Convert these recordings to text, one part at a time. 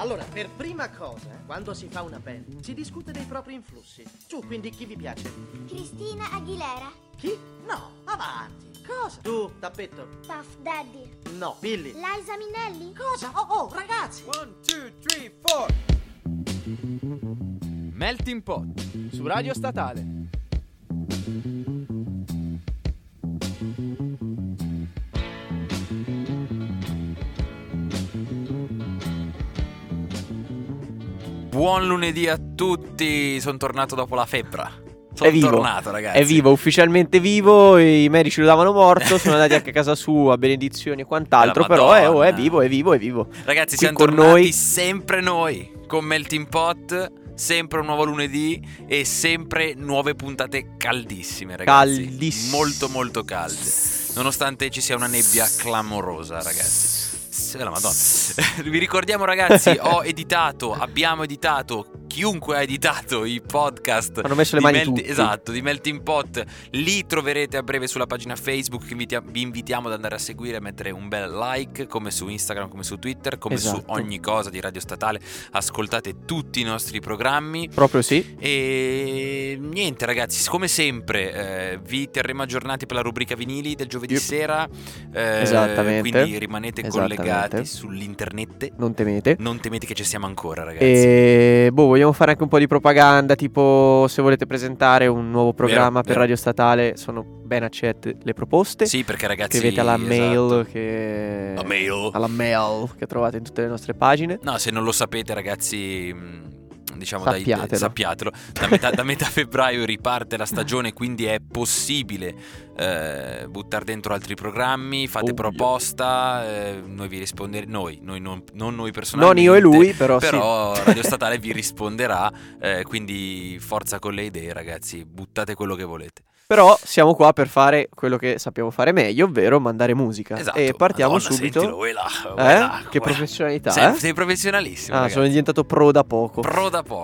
Allora, per prima cosa, quando si fa una band, si discute dei propri influssi. Su, quindi chi vi piace? Cristina Aguilera. Chi? No, avanti. Cosa? Tu, tappetto. Puff Daddy. No, Billy. Liza Minelli. Cosa? Oh, ragazzi. 1, 2, 3, 4. Melting Pot, su Radio Statale. Buon lunedì a tutti, sono tornato dopo la febbra. Tornato, ragazzi. È vivo, ufficialmente vivo, i medici lo davano morto, sono andati anche a casa sua, benedizioni e quant'altro, però è vivo. Ragazzi, qui siamo tornati noi. Sempre noi, con Melting Pot, sempre un nuovo lunedì e sempre nuove puntate caldissime, ragazzi. Caldissime. Molto molto calde, nonostante ci sia una nebbia clamorosa, ragazzi. La Madonna. Vi ricordiamo, ragazzi, abbiamo editato, chiunque ha editato i podcast hanno messo le mani tutti. Esatto, di Melting Pot. Li troverete a breve sulla pagina Facebook. Vi invitiamo ad andare a seguire, a mettere un bel like, come su Instagram, come su Twitter, come esatto. Su ogni cosa di Radio Statale. Ascoltate tutti i nostri programmi. Proprio sì. E niente, ragazzi, come sempre vi terremo aggiornati per la rubrica vinili del giovedì sera. Esattamente. Quindi rimanete collegati sull'internet. Non temete che ci siamo ancora, ragazzi. E vogliamo fare anche un po' di propaganda, tipo se volete presentare un nuovo programma per Radio Statale, sono ben accette le proposte. Sì, perché ragazzi, scrivete alla mail che trovate in tutte le nostre pagine. No, se non lo sapete, ragazzi, diciamo sappiatelo. Da metà febbraio riparte la stagione, quindi è possibile buttare dentro altri programmi. Fate proposta, noi vi risponderemo. Non noi personalmente, non io e lui, però sì. Radio Statale vi risponderà, quindi forza con le idee, ragazzi, buttate quello che volete. Però siamo qua per fare quello che sappiamo fare meglio, ovvero mandare musica. Esatto. E partiamo subito. Sentilo, uela. Che professionalità. Sei professionalissimo. Ah, ragazzi. Sono diventato pro da poco.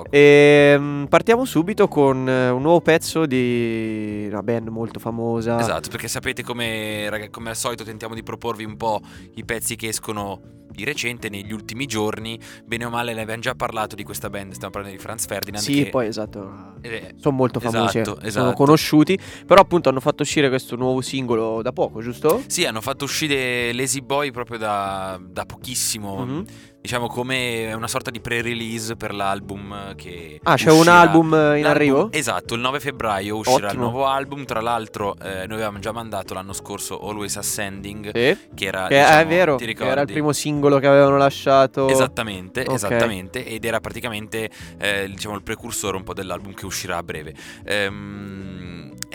E partiamo subito con un nuovo pezzo di una band molto famosa. Esatto, perché sapete come al solito tentiamo di proporvi un po' i pezzi che escono di recente, negli ultimi giorni. Bene o male ne abbiamo già parlato di questa band, stiamo parlando di Franz Ferdinand. Sì, poi esatto, sono molto famosi, sono conosciuti. Però appunto hanno fatto uscire questo nuovo singolo da poco, giusto? Sì, hanno fatto uscire Lazy Boy proprio da pochissimo. Mm-hmm. Diciamo come una sorta di pre-release per l'album che c'è uscirà. Un album in arrivo? Esatto, il 9 febbraio uscirà. Ottimo. Il nuovo album. Tra l'altro noi avevamo già mandato l'anno scorso Always Ascending, sì. Che diciamo, è vero, ti ricordi? Era il primo singolo che avevano lasciato. Esattamente. Ed era praticamente diciamo il precursore un po' dell'album che uscirà a breve. È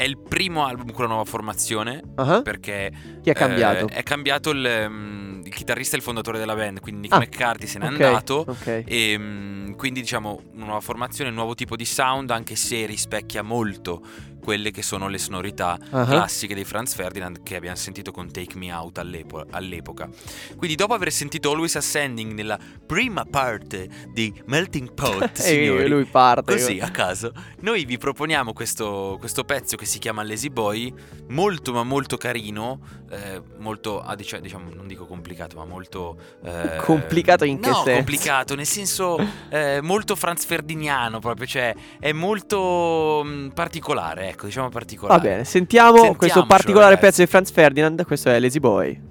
il primo album con la nuova formazione. Uh-huh. Perché chi è cambiato? È cambiato il chitarrista e il fondatore della band, quindi Nick McCarthy se n'è andato. Okay. E quindi diciamo una nuova formazione, un nuovo tipo di sound, anche se rispecchia molto quelle che sono le sonorità classiche dei Franz Ferdinand che abbiamo sentito con Take Me Out all'epoca. Quindi dopo aver sentito Always Ascending nella prima parte di Melting Pot, signori, e lui parte così a caso, noi vi proponiamo questo pezzo che si chiama Lazy Boy, molto ma molto carino, molto diciamo, non dico complicato, ma molto complicato in che senso? Complicato nel senso molto Franz Ferdiniano proprio, cioè è molto particolare. Ecco, diciamo particolare. Va bene, sentiamo questo particolare pezzo di Franz Ferdinand. Questo è Lazy Boy.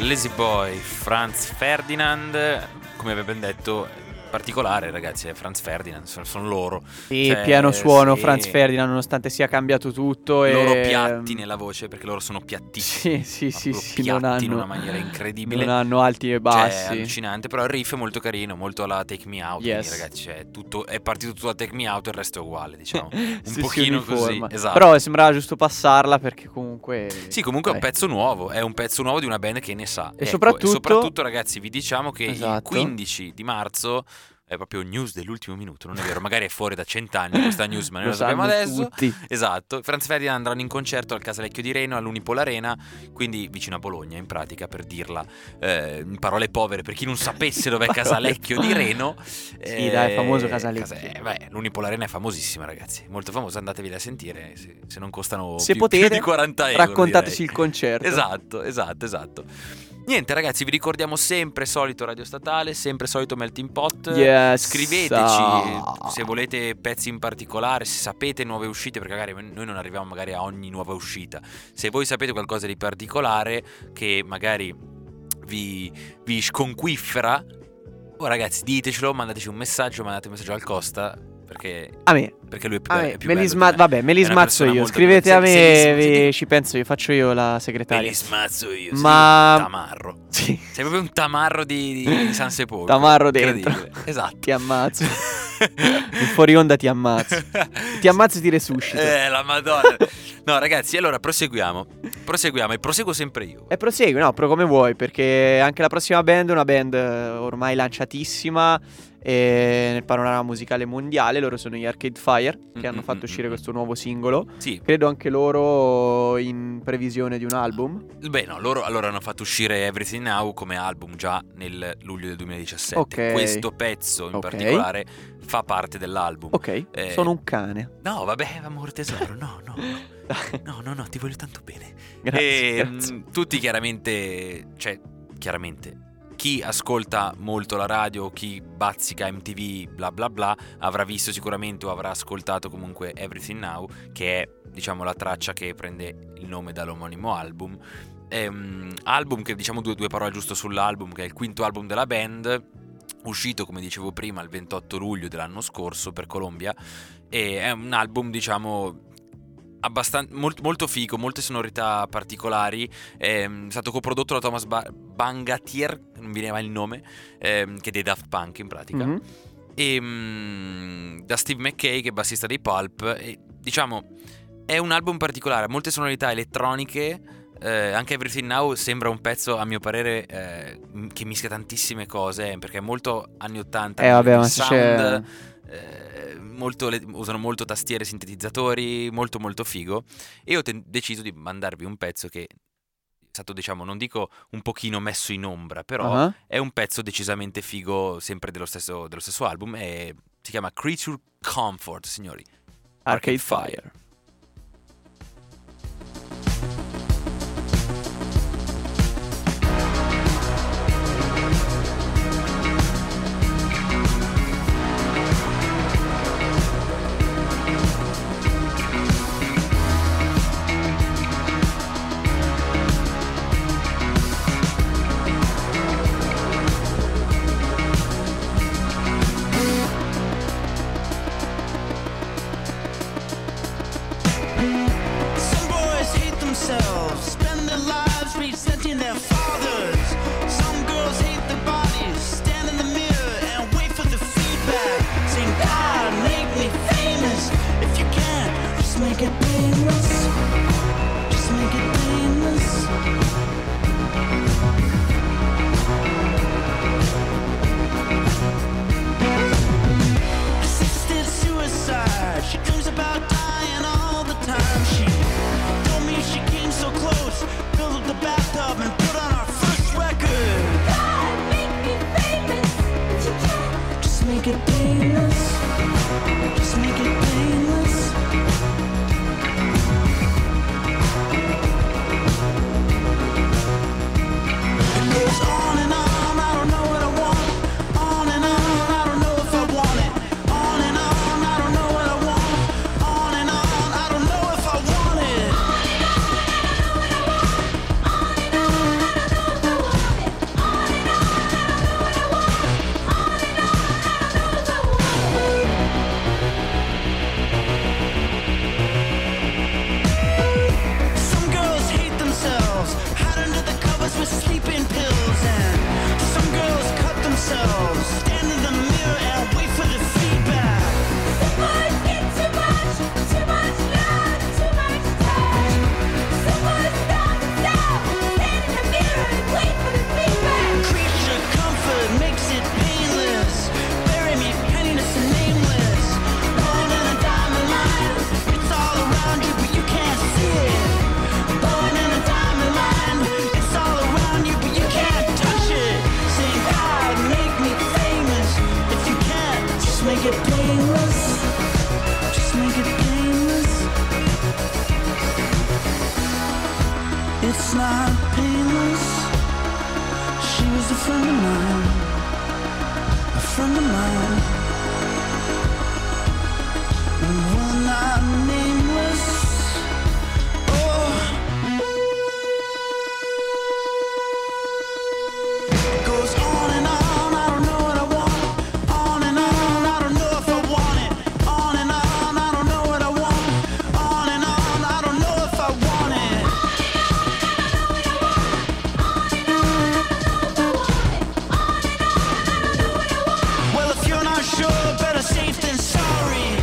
Lazy Boy, Franz Ferdinand, come vi abbiamo detto, particolare ragazzi, è Franz Ferdinand, sono loro. Sì, cioè, piano suono, sì. Franz Ferdinand, nonostante sia cambiato tutto. Loro piatti nella voce, perché loro sono piattissimi. Sì, sì, sì, piatti, non hanno, in una maniera incredibile. Non hanno alti e bassi. Cioè, allucinante, però il riff è molto carino, molto alla Take Me Out. Yes. Quindi ragazzi, cioè, tutto, è partito tutto da Take Me Out e il resto è uguale, diciamo. Un sì, pochino sì, così, esatto. Però sembrava giusto passarla, perché comunque... Sì, comunque è un pezzo nuovo, è un pezzo nuovo di una band che ne sa. E, ecco, soprattutto... e soprattutto ragazzi, vi diciamo che esatto. Il 15 di marzo... è proprio news dell'ultimo minuto, non è vero, magari è fuori da 100 anni questa news, ma noi la sappiamo adesso tutti. Esatto, Franz Ferdinand andranno in concerto al Casalecchio di Reno, all'Unipol Arena, quindi vicino a Bologna in pratica, per dirla in parole povere per chi non sapesse dov'è Casalecchio di Reno. Sì, dai, è famoso Casalecchio. L'Unipol Arena è famosissima ragazzi, molto famosa, andatevi a sentire se non costano, se potete, più di 40 euro, raccontateci direi. Il concerto, esatto. Niente ragazzi, vi ricordiamo sempre solito Radio Statale, sempre solito Melting Pot. Yes. Scriveteci se volete pezzi in particolare, se sapete nuove uscite, perché magari noi non arriviamo magari a ogni nuova uscita. Se voi sapete qualcosa di particolare che magari vi sconquiffera, ragazzi ditecelo, mandateci un messaggio al Costa. Perché lui è più bello, è più bello. Vabbè, me li smazzo io. Scrivete a me, ci penso io, faccio io la segretaria. Me li smazzo io. Ma sei un tamarro. Sì. Sei proprio un tamarro di San Sepolcro. Tamarro dentro. Esatto. Ti ammazzo. Fuori onda ti ammazzo. Ti ammazzo e ti resuscito. La Madonna. No ragazzi, allora proseguiamo e proseguo sempre io. E prosegui, no, però come vuoi, perché anche la prossima band è una band ormai lanciatissima nel panorama musicale mondiale. Loro sono gli Arcade Fire, che hanno fatto uscire questo nuovo singolo. Sì. Credo anche loro in previsione di un album. Beh no, loro allora hanno fatto uscire Everything Now come album già nel luglio del 2017. Okay. Questo pezzo in particolare fa parte dell'album. Ok, sono un cane. No vabbè, amor tesoro, no. No, ti voglio tanto bene. Grazie. Tutti chiaramente chi ascolta molto la radio, chi bazzica MTV bla bla bla, avrà visto sicuramente o avrà ascoltato comunque Everything Now, che è diciamo la traccia che prende il nome dall'omonimo album. Album che diciamo due parole giusto sull'album, che è il quinto album della band, uscito come dicevo prima il 28 luglio dell'anno scorso per Colombia, e è un album diciamo molto figo, molte sonorità particolari. È stato coprodotto da Thomas Bangalter, non viene mai il nome, che è dei Daft Punk in pratica, e da Steve Mackey, che è bassista dei Pulp. E, diciamo, è un album particolare, molte sonorità elettroniche. Anche Everything Now sembra un pezzo, a mio parere, che mischia tantissime cose, perché è molto anni 80. Vabbè, ma sound, usano molto tastiere, sintetizzatori, molto molto figo. E io ho deciso di mandarvi un pezzo che è stato, diciamo, non dico un pochino messo in ombra, però è un pezzo decisamente figo, sempre dello stesso album, e si chiama Creature Comfort, signori. Arcade Fire. a friend of mine. And one not nameless. Oh, goes on, I don't know what I want. On, I don't know if I want it. On, I don't know what I want. On, I don't know if I want it. On, I don't know what I want. Well, if you're not sure, better safe than sorry.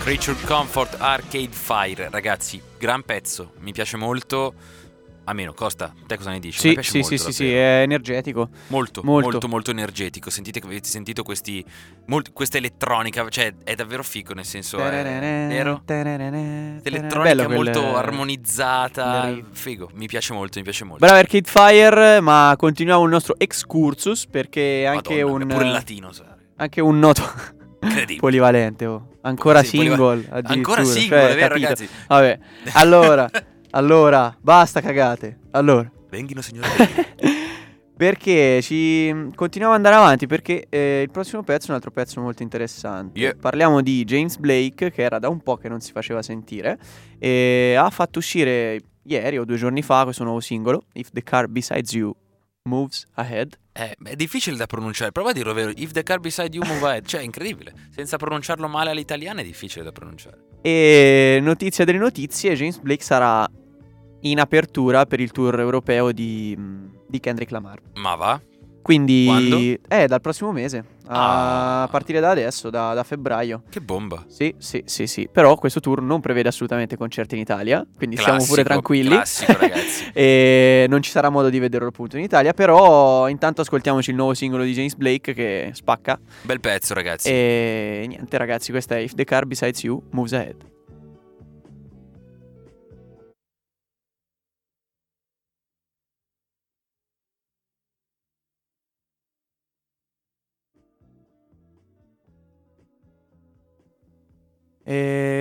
Creature Comfort, Arcade Fire, ragazzi, gran pezzo, mi piace molto. Almeno, Costa, te cosa ne dici? Sì, è energetico. Molto energetico. Avete sentito questa elettronica, cioè è davvero figo, nel senso è vero? Elettronica molto armonizzata, figo, mi piace molto. Bravo Arcade Fire, ma continuiamo il nostro excursus perché anche Madonna, pure il latino, anche un noto polivalente, oh. Ancora sì, single ancora single, cioè, è vero, ragazzi. Vabbè. Allora basta cagate. Allora venghino, signore. Perché ci continuiamo ad andare avanti, perché il prossimo pezzo è un altro pezzo molto interessante, yeah. Parliamo di James Blake, che era da un po' che non si faceva sentire, e ha fatto uscire ieri o 2 giorni fa questo nuovo singolo, If the Car Besides You Moves Ahead. È difficile da pronunciare, prova a dirlo vero. If the Car Beside You Move Ahead, cioè è incredibile. Senza pronunciarlo male all'italiana è difficile da pronunciare. E notizia delle notizie, James Blake sarà in apertura per il tour europeo di Kendrick Lamar. Ma va? Quindi quando? Dal prossimo mese, a partire da adesso, da febbraio. Che bomba. Sì. Però questo tour non prevede assolutamente concerti in Italia, quindi classico, siamo pure tranquilli. Classico, ragazzi. E non ci sarà modo di vederlo appunto in Italia, però intanto ascoltiamoci il nuovo singolo di James Blake che spacca. Bel pezzo, ragazzi. E niente, ragazzi, questa è If the Car Besides You Moves Ahead.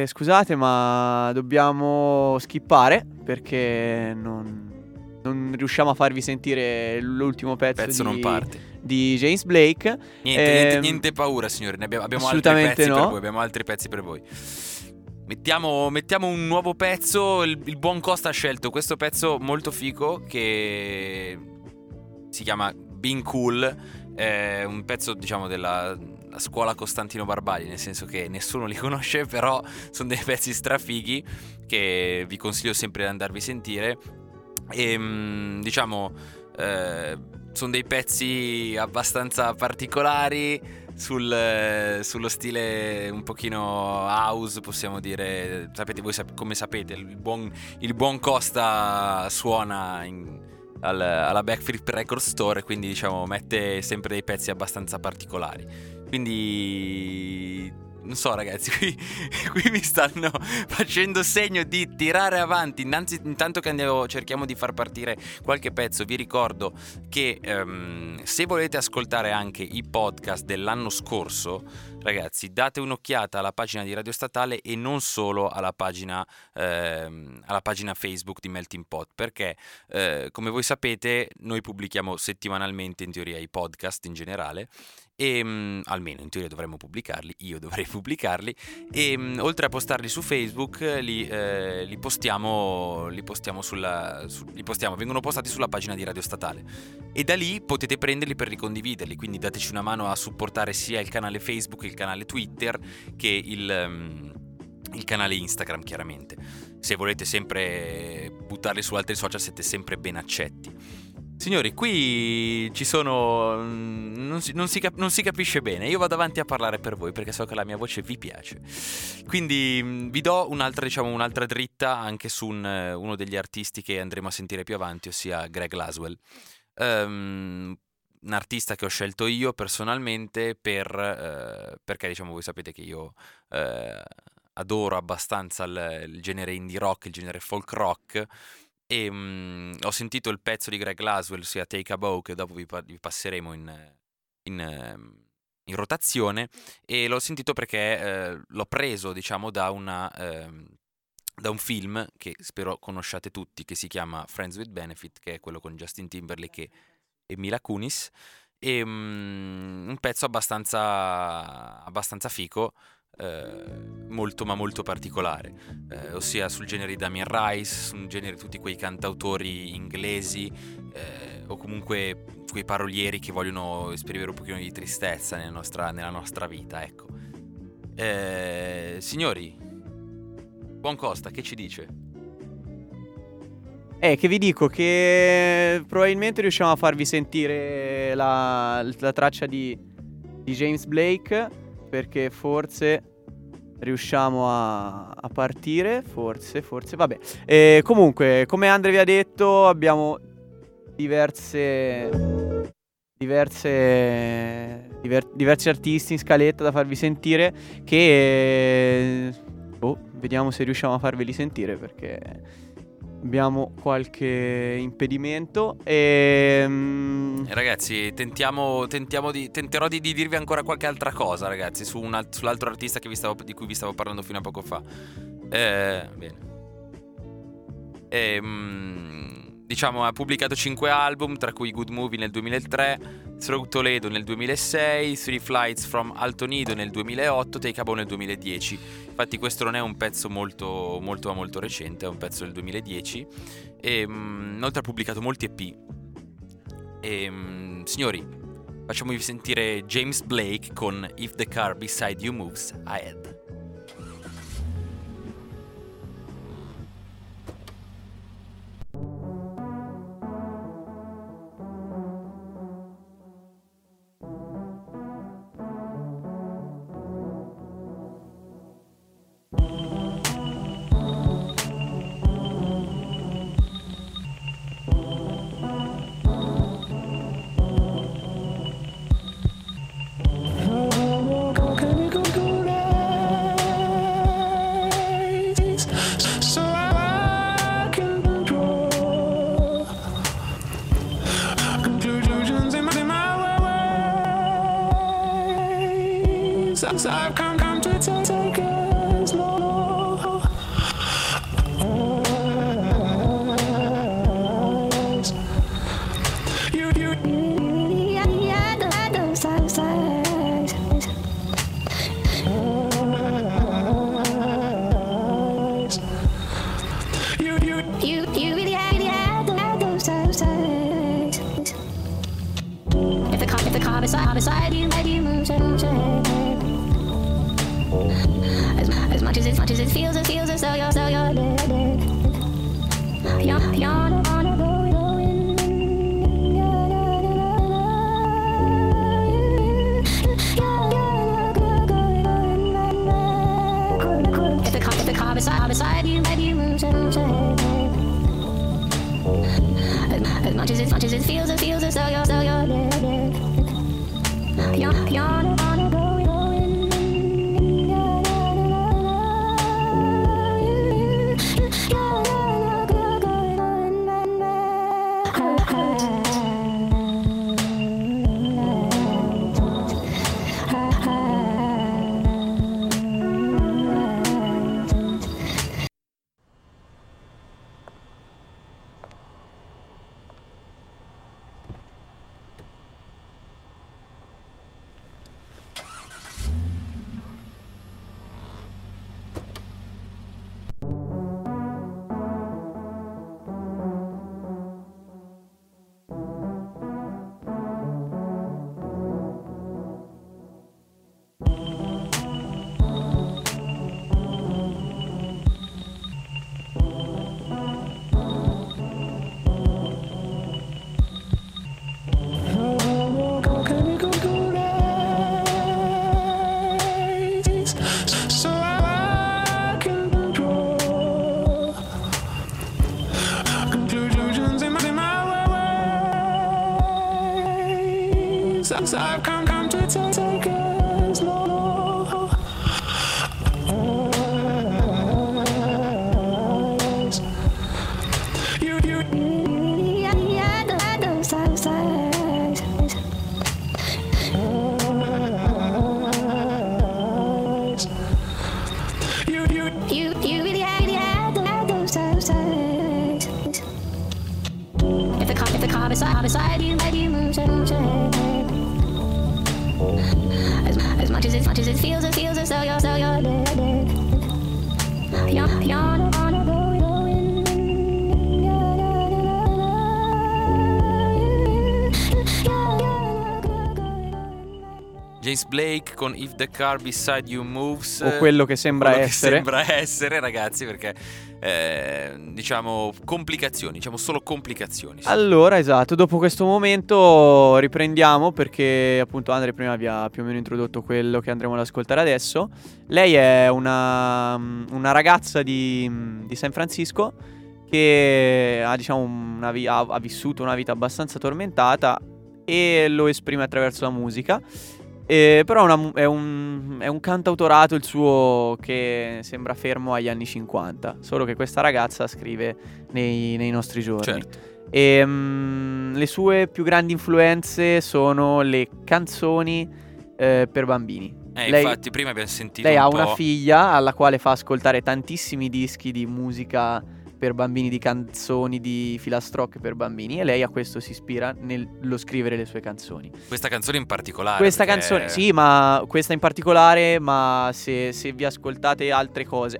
Scusate, ma dobbiamo skippare perché non riusciamo a farvi sentire l'ultimo pezzo non parte. Di James Blake. Niente paura, signori, abbiamo altri pezzi, no, per voi. Abbiamo altri pezzi per voi. Mettiamo un nuovo pezzo. Il buon Costa ha scelto questo pezzo molto figo che si chiama Being Cool, un pezzo, diciamo, della scuola Costantino Barbali, nel senso che nessuno li conosce, però sono dei pezzi strafighi che vi consiglio sempre di andarvi a sentire. E diciamo sono dei pezzi abbastanza particolari sullo stile un pochino house, possiamo dire. Sapete voi, come sapete, il buon Costa suona alla Backflip Record Store, quindi diciamo mette sempre dei pezzi abbastanza particolari, quindi non so, ragazzi, qui mi stanno facendo segno di tirare avanti. Intanto che cerchiamo di far partire qualche pezzo, vi ricordo che se volete ascoltare anche i podcast dell'anno scorso Ragazzi, date un'occhiata alla pagina di Radio Statale e non solo alla pagina Facebook di MeltingPot, perché come voi sapete noi pubblichiamo settimanalmente in teoria i podcast in generale e almeno in teoria dovremmo pubblicarli, io dovrei pubblicarli, e oltre a postarli su Facebook vengono postati sulla pagina di Radio Statale e da lì potete prenderli per ricondividerli, quindi dateci una mano a supportare sia il canale Facebook, il canale Twitter che il canale Instagram. Chiaramente, se volete sempre buttarli su altri social siete sempre ben accetti. Signori, qui ci sono... non si capisce bene. Io vado avanti a parlare per voi perché so che la mia voce vi piace. Quindi vi do un'altra dritta anche su uno degli artisti che andremo a sentire più avanti, ossia Greg Laswell. Un artista che ho scelto io personalmente perché diciamo voi sapete che io... adoro abbastanza il genere indie rock, il genere folk rock, e ho sentito il pezzo di Greg Laswell, sia Take a Bow, che dopo vi passeremo in rotazione, e l'ho sentito perché l'ho preso diciamo da un film che spero conosciate tutti, che si chiama Friends with Benefits, che è quello con Justin Timberlake e Mila Kunis, e un pezzo abbastanza fico, molto ma molto particolare, ossia sul genere di Damien Rice, sul genere di tutti quei cantautori inglesi o comunque quei parolieri che vogliono esprimere un pochino di tristezza nella nostra vita, ecco. Signori, buon Costa, che ci dice? Che vi dico che probabilmente riusciamo a farvi sentire la traccia di James Blake, perché forse riusciamo a partire, forse, vabbè. Comunque, come Andre vi ha detto, abbiamo diversi artisti in scaletta da farvi sentire, che vediamo se riusciamo a farveli sentire, perché abbiamo qualche impedimento Ragazzi, tenterò di dirvi ancora qualche altra cosa, ragazzi, sull'altro artista di cui vi stavo parlando fino a poco fa. Diciamo, ha pubblicato 5 album, tra cui Good Movie nel 2003, Through Toledo nel 2006, Three Flights from Alto Nido nel 2008, Take a Bow nel 2010. Infatti questo non è un pezzo molto molto molto recente, è un pezzo del 2010. Inoltre ha pubblicato molti EP. Signori, facciamovi sentire James Blake con If the Car Beside You Moves Ahead. things I've come to take as long. As much as it feels as though you're dead. You're James Blake con If the Car Beside You Moves, o quello che sembra essere, ragazzi, perché diciamo complicazioni, diciamo solo complicazioni. Allora, esatto, dopo questo momento riprendiamo, perché appunto Andre prima vi ha più o meno introdotto quello che andremo ad ascoltare adesso. Lei è una ragazza di San Francisco che ha, diciamo, ha vissuto una vita abbastanza tormentata e lo esprime attraverso la musica. Però è un cantautorato il suo, che sembra fermo agli anni 50, solo che questa ragazza scrive nei nostri giorni. Certo. E, le sue più grandi influenze sono le canzoni per bambini. Lei, infatti prima abbiamo sentito, lei ha una figlia alla quale fa ascoltare tantissimi dischi di musica per bambini, di canzoni, di filastrocche per bambini, e lei a questo si ispira nello scrivere le sue canzoni. Questa canzone in particolare. Questa canzone, sì, ma questa in particolare, ma se vi ascoltate altre cose...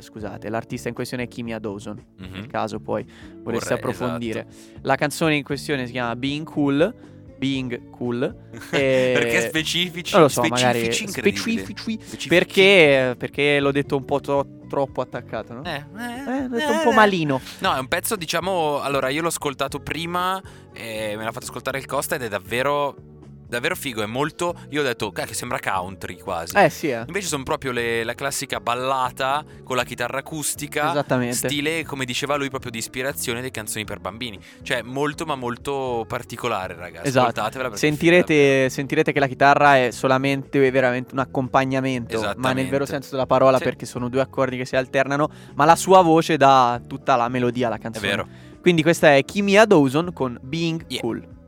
scusate, l'artista in questione è Kimya Dawson, nel caso poi volesse approfondire. Esatto. La canzone in questione si chiama Being Cool. Perché specifici? Non lo so, magari specifici. Perché l'ho detto un po' troppo attaccato, no? L'ho detto un po' malino. No, è un pezzo, diciamo... Allora, io l'ho ascoltato prima, me l'ha fatto ascoltare il Costa, ed è davvero figo, è molto... Io ho detto, che sembra country quasi. Sì. Invece sono proprio la classica ballata con la chitarra acustica. Esattamente. Stile, come diceva lui, proprio di ispirazione delle canzoni per bambini. Cioè, molto ma molto particolare, ragazzi. Esatto. Sentirete che la chitarra è solamente, è veramente un accompagnamento, ma nel vero senso della parola, sì, perché sono due accordi che si alternano, ma la sua voce dà tutta la melodia alla canzone. È vero. Quindi questa è Kimya Dawson con Being Cool.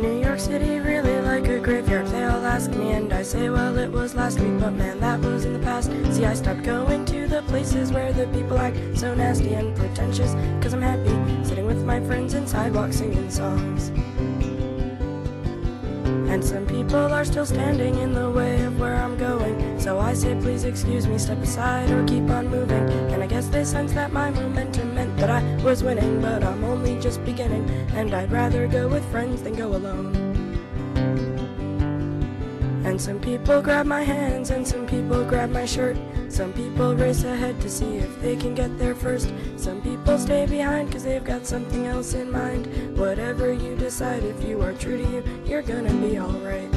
New York City, really like a graveyard. They all ask me and I say, well, it was last week, but man, that was in the past. See, I stopped going to the places where the people act so nasty and pretentious, 'cause I'm happy sitting with my friends in sidewalks singing songs. And some people are still standing in the way of where I'm going, so I say, please excuse me, step aside or keep on moving. And I guess they sense that my momentum meant that I was winning, but I'm only just beginning, and I'd rather go with friends than go alone. And some people grab my hands and some people grab my shirt. Some people race ahead to see if they can get there first. Some people stay behind 'cause they've got something else in mind. Whatever you decide, if you are true to you, you're gonna be alright.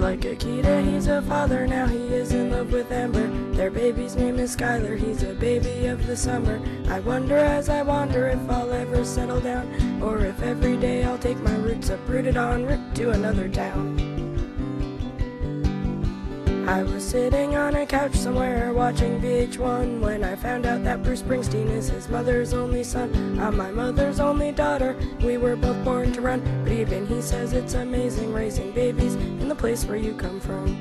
Like Akita, he's a father, now he is in love with Amber. Their baby's name is Skylar, he's a baby of the summer. I wonder as I wander if I'll ever settle down, or if every day I'll take my roots uprooted en route to another town. I was sitting on a couch somewhere watching VH1 when I found out that Bruce Springsteen is his mother's only son. I'm my mother's only daughter, we were both born to run, but even he says it's amazing raising babies in the place where you come from.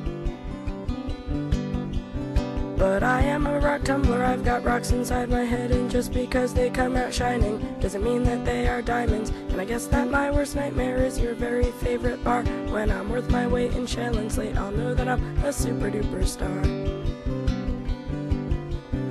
But I am a rock tumbler, I've got rocks inside my head, and just because they come out shining doesn't mean that they are diamonds. And I guess that my worst nightmare is your very favorite bar. When I'm worth my weight in Shannon's late, I'll know that I'm a super duper star.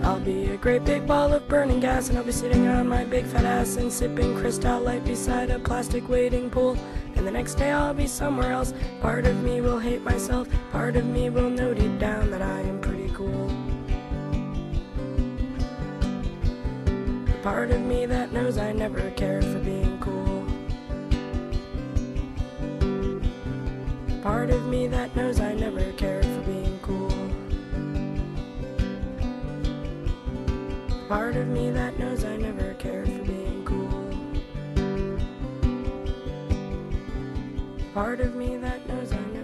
I'll be a great big ball of burning gas, and I'll be sitting on my big fat ass and sipping Cristal Light beside a plastic wading pool. And the next day I'll be somewhere else. Part of me will hate myself, part of me will know deep down that I am pretty cool. Part of me that knows I never cared for being cool. Part of me that knows I never cared for being cool. part of me that knows I never cared for being cool, part of me that knows I never.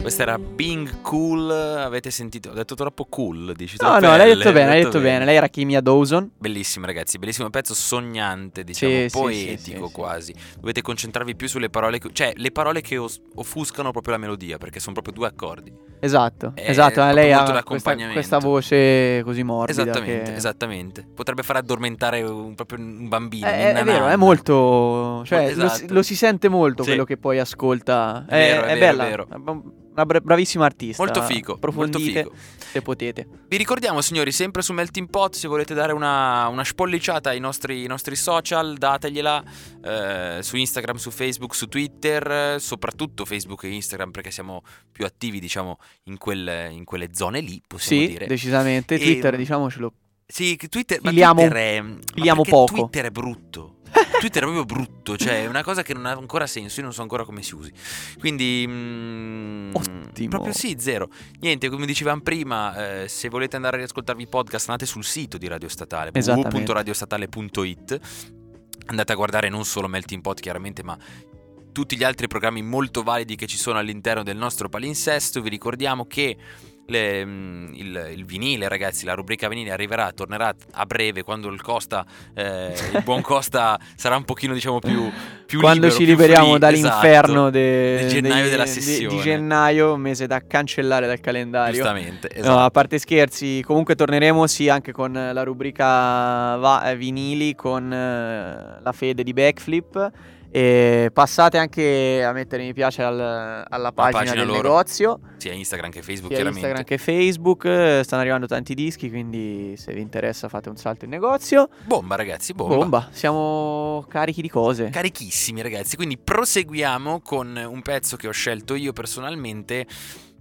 Questa era Being Cool, avete sentito? Ho detto troppo cool, dici? No, no, l'hai detto bene, hai detto bene. Lei era Kimya Dawson. Bellissimo, ragazzi, bellissimo pezzo, sognante, diciamo, sì, poetico, sì, quasi. Sì. Dovete concentrarvi più sulle parole, cioè le parole che offuscano proprio la melodia, perché sono proprio due accordi. Esatto, esatto, lei ha questa voce così morbida. Esattamente, che... esattamente. Potrebbe far addormentare proprio un bambino. È vero, è molto, cioè, esatto. lo si sente molto, sì. Quello che poi ascolta. È vero, bella. Una bravissima artista. Molto figo. Approfondite molto figo. Se potete. Vi ricordiamo, signori, sempre su Melting Pot, se volete dare una spollicciata ai nostri social, dategliela su Instagram, su Facebook, su Twitter, soprattutto Facebook e Instagram, perché siamo più attivi, diciamo, in quelle zone lì, possiamo dire. Sì, decisamente. Twitter, diciamocelo. Sì, Twitter, Twitter Twitter è brutto. Twitter è proprio brutto, cioè è una cosa che non ha ancora senso, io non so ancora come si usi. Quindi ottimo. Proprio sì, zero. Niente, come dicevamo prima, se volete andare a riascoltarvi i podcast, andate sul sito di Radio Statale, www.radiostatale.it. Andate a guardare non solo Melting Pot, chiaramente, ma tutti gli altri programmi molto validi che ci sono all'interno del nostro palinsesto. Vi ricordiamo che il vinile, ragazzi, la rubrica vinile tornerà a breve, quando il buon Costa sarà un pochino, diciamo, più quando libero, ci liberiamo dall'inferno, esatto, della sessione di gennaio, mese da cancellare dal calendario, giustamente, esatto. No, a parte scherzi, comunque torneremo sì anche con la rubrica vinili, con la fede di Backflip. E passate anche a mettere mi piace alla pagina del negozio, sia Instagram che Facebook, chiaramente. Instagram che Facebook, stanno arrivando tanti dischi, quindi se vi interessa fate un salto in negozio. Bomba, ragazzi, bomba. Siamo carichi di cose, carichissimi, ragazzi. Quindi proseguiamo con un pezzo che ho scelto io personalmente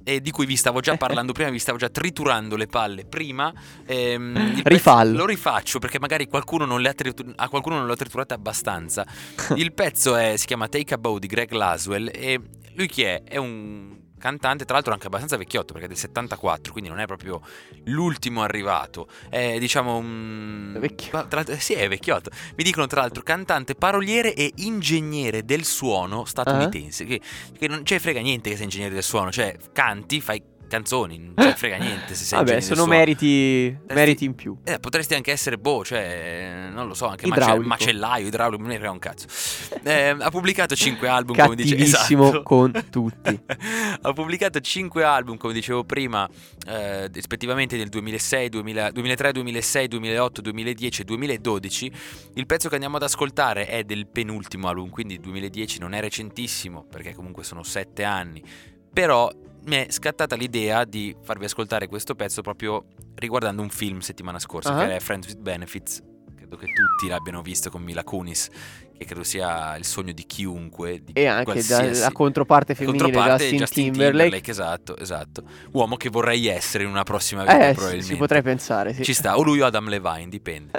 e di cui vi stavo già parlando prima, vi stavo già triturando le palle prima. Lo rifaccio perché magari a qualcuno non l'ho triturata abbastanza. Il pezzo si chiama Take a Bow di Greg Laswell, e lui chi è? È un cantante, tra l'altro anche abbastanza vecchiotto, perché è del 74, quindi non è proprio l'ultimo arrivato, è, diciamo, sì, è vecchiotto. Mi dicono, tra l'altro, cantante, paroliere e ingegnere del suono statunitense, che non ce frega niente che sei ingegnere del suono, cioè canti, fai canzoni, non ce frega niente se sei ingegnere del suono. Vabbè, sono meriti in più. Potresti anche essere, cioè, non lo so, anche macellaio, idraulico, non ne frega un cazzo. Ha pubblicato 5 album, come dicevo. Esatto. Con tutti. Ha pubblicato 5 album, come dicevo prima, rispettivamente nel 2006, 2003, 2006, 2008, 2010 e 2012. Il pezzo che andiamo ad ascoltare è del penultimo album, quindi 2010, non è recentissimo, perché comunque sono 7 anni. Però mi è scattata l'idea di farvi ascoltare questo pezzo proprio riguardando un film settimana scorsa, che è Friends with Benefits. Credo che tutti l'abbiano visto, con Mila Kunis, che credo sia il sogno di chiunque, di e anche la controparte femminile, Justin Timberlake. Esatto. Uomo che vorrei essere in una prossima vita, probabilmente. Ci potrei pensare, sì. Ci sta, o lui o Adam Levine, dipende.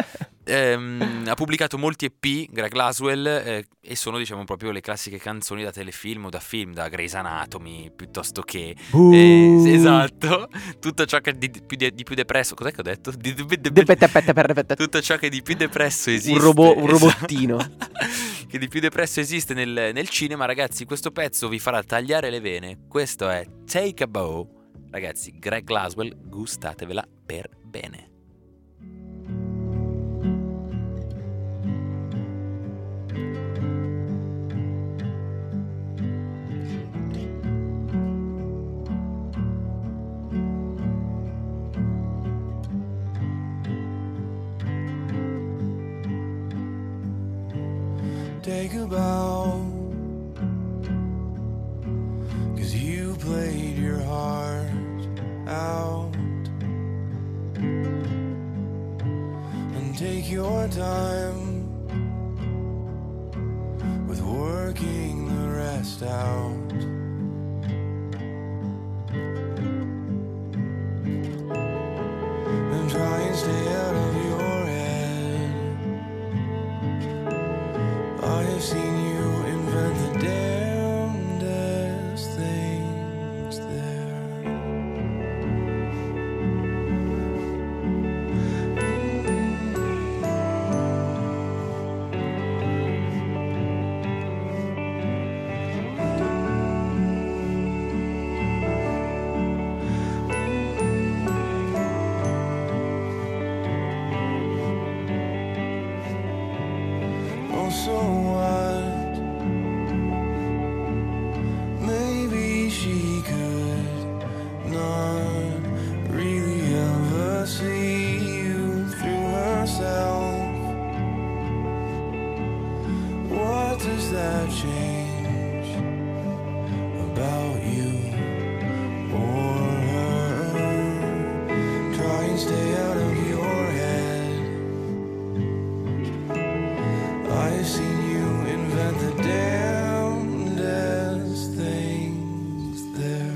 Ha pubblicato molti EP Greg Laswell, e sono, diciamo, proprio le classiche canzoni da telefilm o da film, da Grey's Anatomy piuttosto che esatto, tutto ciò che di più depresso, cos'è che ho detto? Tutto ciò che di più depresso esiste, un robottino che di più depresso esiste nel cinema. Ragazzi, questo pezzo vi farà tagliare le vene. Questo è Take a Bow, ragazzi, Greg Laswell, gustatevela per bene. Take a bow, 'cause you played your heart out, and take your time with working the rest out. And try and stay out of your I have seen you invent the damnedest things there. so what? Maybe she could not really ever see you through herself. What does that change about you or her? Try and stay out of your head. I've seen you invent the damnedest things there.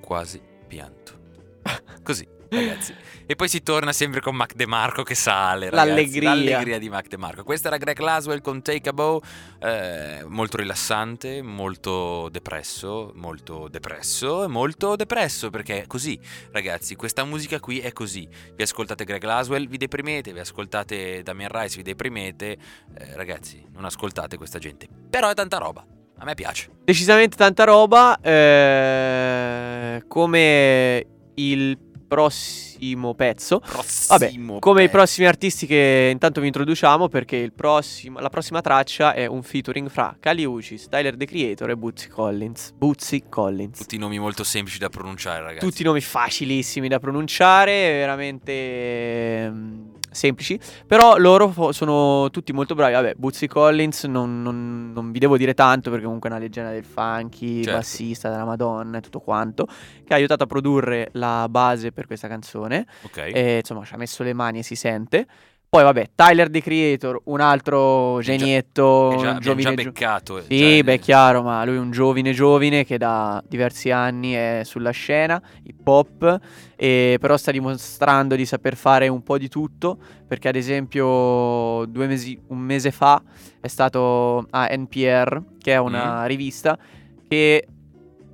Quasi pianto. Così, ragazzi. E poi si torna sempre con Mac De Marco che sale, ragazzi. L'allegria di Mac De Marco. Questa era Greg Laswell con Take a Bow, molto rilassante, molto depresso, perché è così, ragazzi. Questa musica qui è così. Vi ascoltate Greg Laswell, vi deprimete, vi ascoltate Damien Rice, vi deprimete. Ragazzi, non ascoltate questa gente. Però è tanta roba. A me piace. Decisamente tanta roba. Come il prossimo pezzo. Come i prossimi artisti che intanto vi introduciamo, perché la prossima traccia è un featuring fra Kali Uchis, Tyler the Creator e Bootsy Collins. Tutti nomi molto semplici da pronunciare, ragazzi. Tutti nomi facilissimi da pronunciare, veramente semplici. Però loro sono tutti molto bravi. Vabbè, Bootsy Collins non vi devo dire tanto, perché comunque è una leggenda del funky, certo. Bassista della Madonna e tutto quanto, che ha aiutato a produrre la base per questa canzone, okay. E, insomma, ci ha messo le mani e si sente. Poi vabbè, Tyler the Creator, un altro genietto, è già beccato. Sì, beh, è chiaro, ma lui è un giovine che da diversi anni è sulla scena hip hop, però sta dimostrando di saper fare un po' di tutto, perché ad esempio un mese fa è stato a NPR, che è una rivista che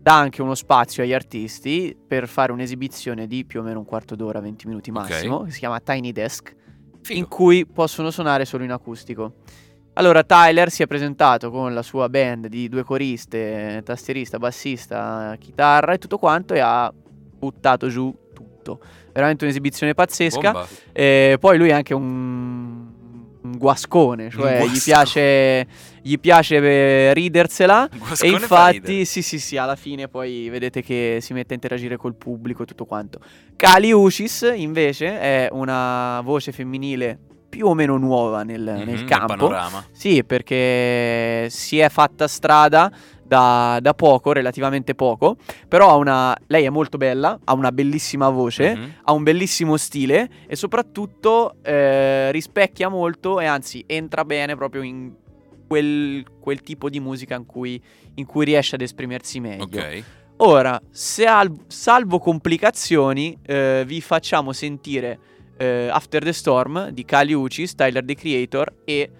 dà anche uno spazio agli artisti per fare un'esibizione di più o meno un quarto d'ora, 20 minuti massimo, okay. Che si chiama Tiny Desk. Figo. In cui possono suonare solo in acustico. Allora Tyler si è presentato con la sua band di 2 coriste, tastierista, bassista, chitarra e tutto quanto, e ha buttato giù tutto. Veramente un'esibizione pazzesca. Poi lui è anche un guascone, cioè gli piace ridersela, e infatti sì, alla fine poi vedete che si mette a interagire col pubblico e tutto quanto. Kali Uchis invece è una voce femminile più o meno nuova nel campo, nel panorama. Sì, perché si è fatta strada da poco, relativamente poco, però lei è molto bella, ha una bellissima voce, ha un bellissimo stile e soprattutto rispecchia molto, e anzi entra bene proprio in quel tipo di musica in cui riesce ad esprimersi meglio. Okay. Ora, se salvo complicazioni, vi facciamo sentire After the Storm di Kali Uchis, Tyler the Creator e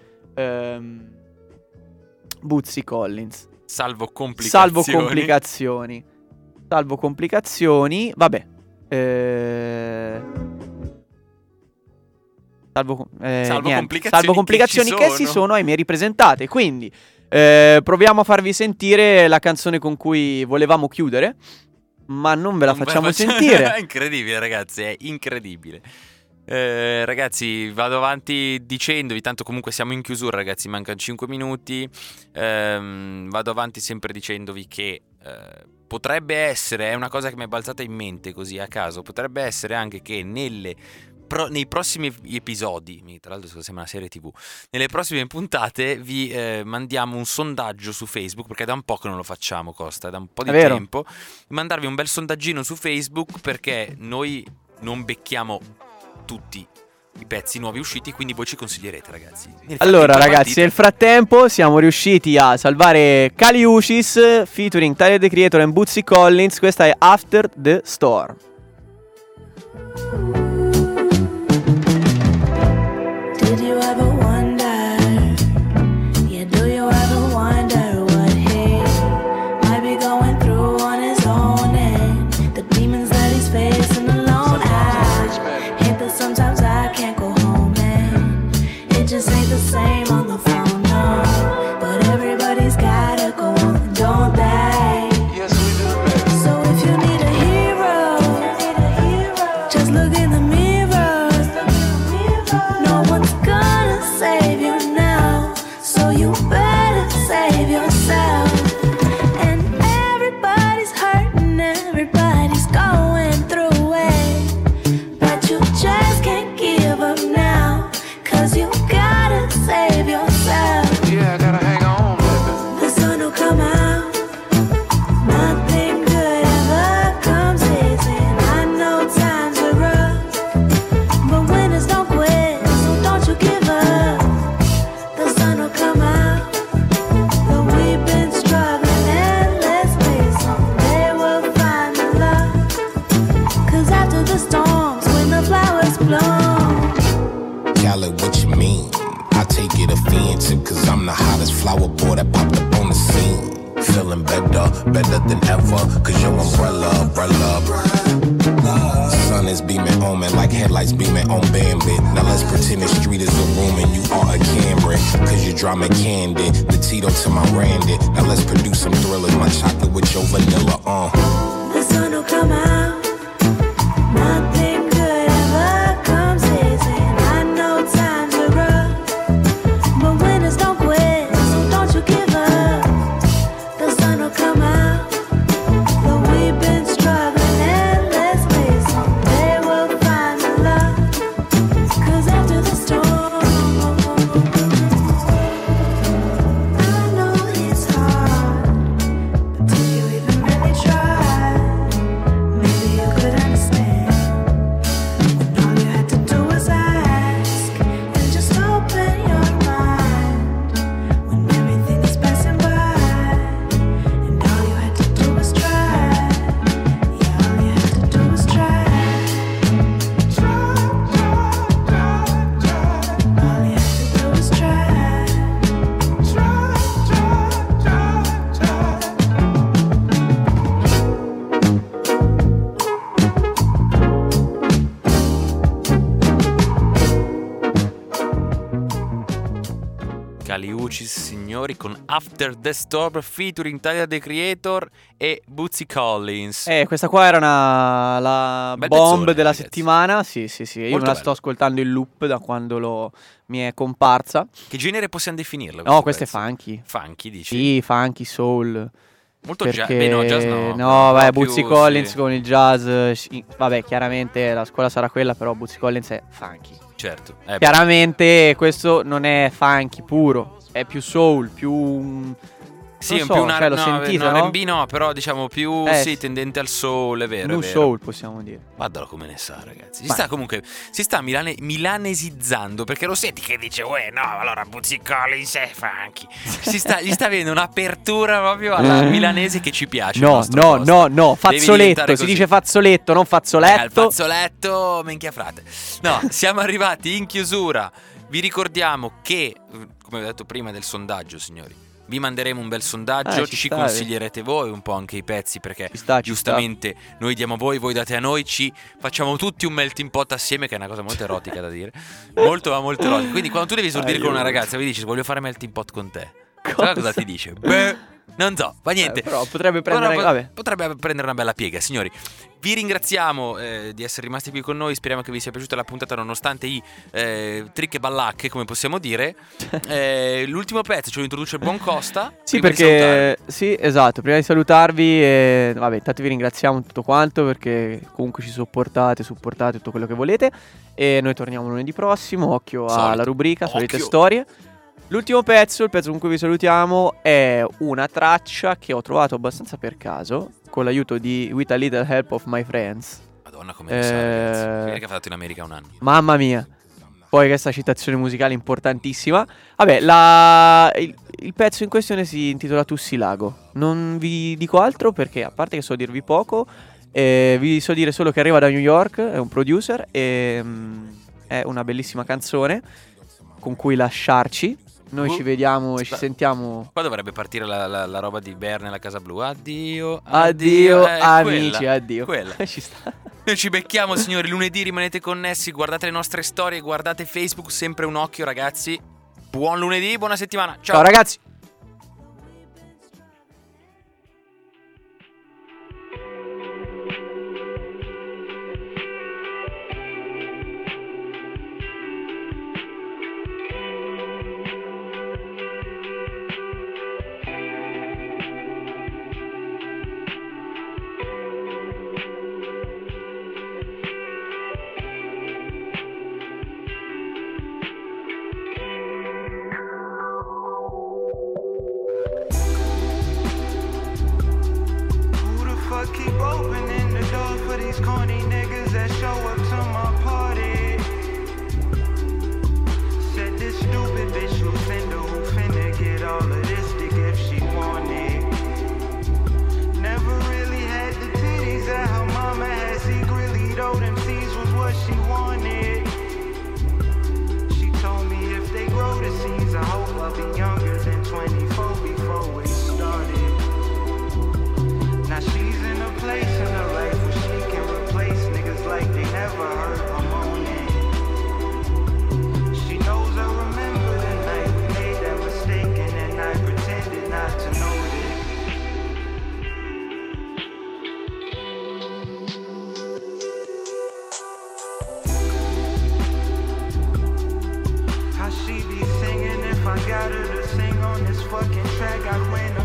Bootsy Collins. Salvo complicazioni. Vabbè. Salvo complicazioni che si sono ahimè ripresentate. Quindi proviamo a farvi sentire la canzone con cui volevamo chiudere, ma non ve la facciamo sentire. È incredibile, ragazzi, è incredibile. Ragazzi, vado avanti dicendovi, tanto comunque siamo in chiusura, ragazzi, mancano 5 minuti. Vado avanti sempre dicendovi che potrebbe essere, è una cosa che mi è balzata in mente così a caso, potrebbe essere anche che nei prossimi episodi, tra l'altro sembra una serie TV, nelle prossime puntate vi mandiamo un sondaggio su Facebook, perché da un po' che non lo facciamo, Costa, da un po' di tempo, mandarvi un bel sondaggino su Facebook, perché noi non becchiamo tutti i pezzi nuovi usciti, quindi voi ci consiglierete, ragazzi. Allora, ragazzi, nel frattempo siamo riusciti a salvare Kali Uchis featuring Tyler the Creator e Bootsy Collins, questa è After the Storm. Did you ever wonder? Yeah, do you ever wonder what he might be going through on his own and the demons that he's facing alone? I hate that sometimes I can't go home and it just ain't the same on the phone, no. But everybody's gotta go on, don't they? Yes, we do, baby. So if you need a hero, just look in the mirror. No one's gonna save you now, so you better save yourself. And everybody's hurting, everybody's going through it, but you just can't give up now, cause you gotta save yourself. Yeah, I gotta hang on, baby. The sun will come out, nothing good ever comes easy, and I know times are rough, but winners don't quit. Cause I'm the hottest flower boy that popped up on the scene. Feeling better than ever, cause your umbrella. Sun is beaming on me like headlights beaming on Bambi. Now let's pretend the street is a room and you are a camera, cause you drama candid, the Tito to my Randy. Now let's produce some thrillers, my chocolate with your vanilla, The sun will come out. Signori, con After the Storm featuring Tyler the Creator e Bootsy Collins. Questa qua era la bomb pezzone, della settimana. Sì. Molto, io me la sto ascoltando in loop da quando mi è comparsa. Che genere possiamo definirla? No, questa è funky. Funky, dici? Sì, funky, soul. Molto jazz. Perché... no, jazz no. No, vabbè, Bootsy Collins sì. Con il jazz. Vabbè, chiaramente la scuola sarà quella, però Bootsy Collins è funky. Certo. Chiaramente questo non è funky puro, è più soul, più Sì, non so, più una, cioè, l'ho no, sentita, no? R&B no, però diciamo più sì, tendente al soul, è vero, è vero. Soul, possiamo dire. Guardalo come ne sa, ragazzi. Si sta comunque, si sta milanesizzando, perché lo senti che dice, uè, no, allora Bootsy Collins è funky. Si sta, gli sta avendo un'apertura proprio alla milanese che ci piace. No, no, no, no, fazzoletto, si dice fazzoletto, non fazzoletto. Fazzoletto, minchia frate. No, siamo arrivati in chiusura. Vi ricordiamo che, come ho detto prima, del sondaggio, signori, vi manderemo un bel sondaggio, ci consiglierete voi un po' anche i pezzi, perché giustamente noi diamo a voi, voi date a noi, ci facciamo tutti un melting pot assieme, che è una cosa molto erotica da dire, molto ma molto erotica. Quindi quando tu devi esordire con una ragazza, vi dici voglio fare melting pot con te, cosa ti dice? Beh, non so, ma niente, però potrebbe prendere, vabbè, potrebbe prendere una bella piega, signori. Vi ringraziamo di essere rimasti qui con noi. Speriamo che vi sia piaciuta la puntata, nonostante i trick e ballacche, come possiamo dire. L'ultimo pezzo ce lo introduce il buon Costa. Sì, perché sì, esatto, prima di salutarvi vabbè, intanto vi ringraziamo tutto quanto, perché comunque ci supportate tutto quello che volete. E noi torniamo lunedì prossimo. Occhio alla rubrica Solite Storie. L'ultimo pezzo, il pezzo con cui vi salutiamo, è una traccia che ho trovato abbastanza per caso, con l'aiuto di With a Little Help of My Friends. Madonna, come ne so, ragazzi, che ha fatto in America un anno. Mamma mia. Poi questa citazione musicale importantissima. Vabbè, il pezzo in questione si intitola Tussilago. Non vi dico altro perché, a parte che so dirvi poco, vi so dire solo che arriva da New York, è un producer, e è una bellissima canzone con cui lasciarci. Noi ci vediamo e ci sentiamo. Qua dovrebbe partire la roba di Berne alla Casa Blu. Addio, addio, amici, quella, addio. Quella. Ci sta. Noi ci becchiamo, signori, lunedì, rimanete connessi, guardate le nostre storie, guardate Facebook, sempre un occhio, ragazzi. Buon lunedì, buona settimana. Ciao, ciao ragazzi. She be singing, if I got her to sing on this fucking track, I'd win.